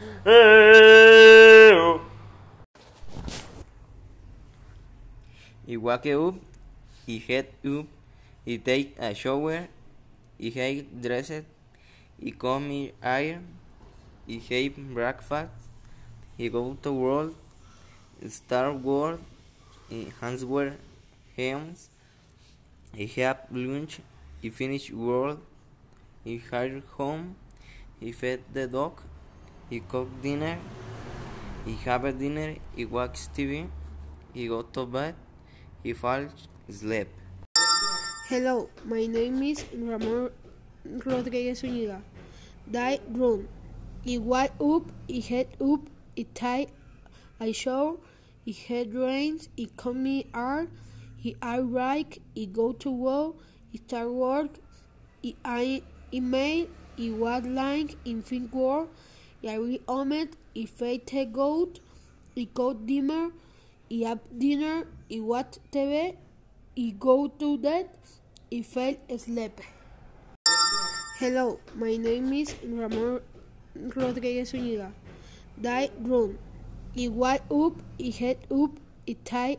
I wake up, I head up, I take a shower, I get dressed, I comb my hair, I have breakfast, I go to work, I start work, I answer hymns, I have lunch, I finish work, I hire home, I fed the dog, I cook dinner, I have a dinner, I watch TV, I go to bed, I fall asleep. Hello, my name is Ramón Rodríguez-Zúñiga. Die room. I wake up, I head up, I tie, I shower, I head drains, I comb my hair, I write, I go to work, I start work, I email, I watch line, I think work, I read comment, I fade take out, I go dimmer, I have dinner, I watch TV, I go to bed, I fell asleep. Hello, my name is Ramón Rodríguez-Zúñiga. Die room. I wake up, I head up, I tie,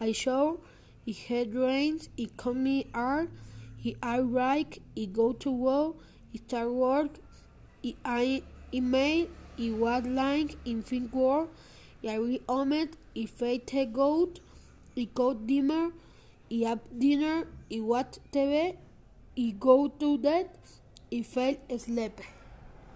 I shower, I head drains, I comb my hair, I write, I go to work, I start work, I email, I watch line, I think work, I read comment, I fade take out, I go dimmer, I have dinner, I watch TV, I go to bed, I fell asleep.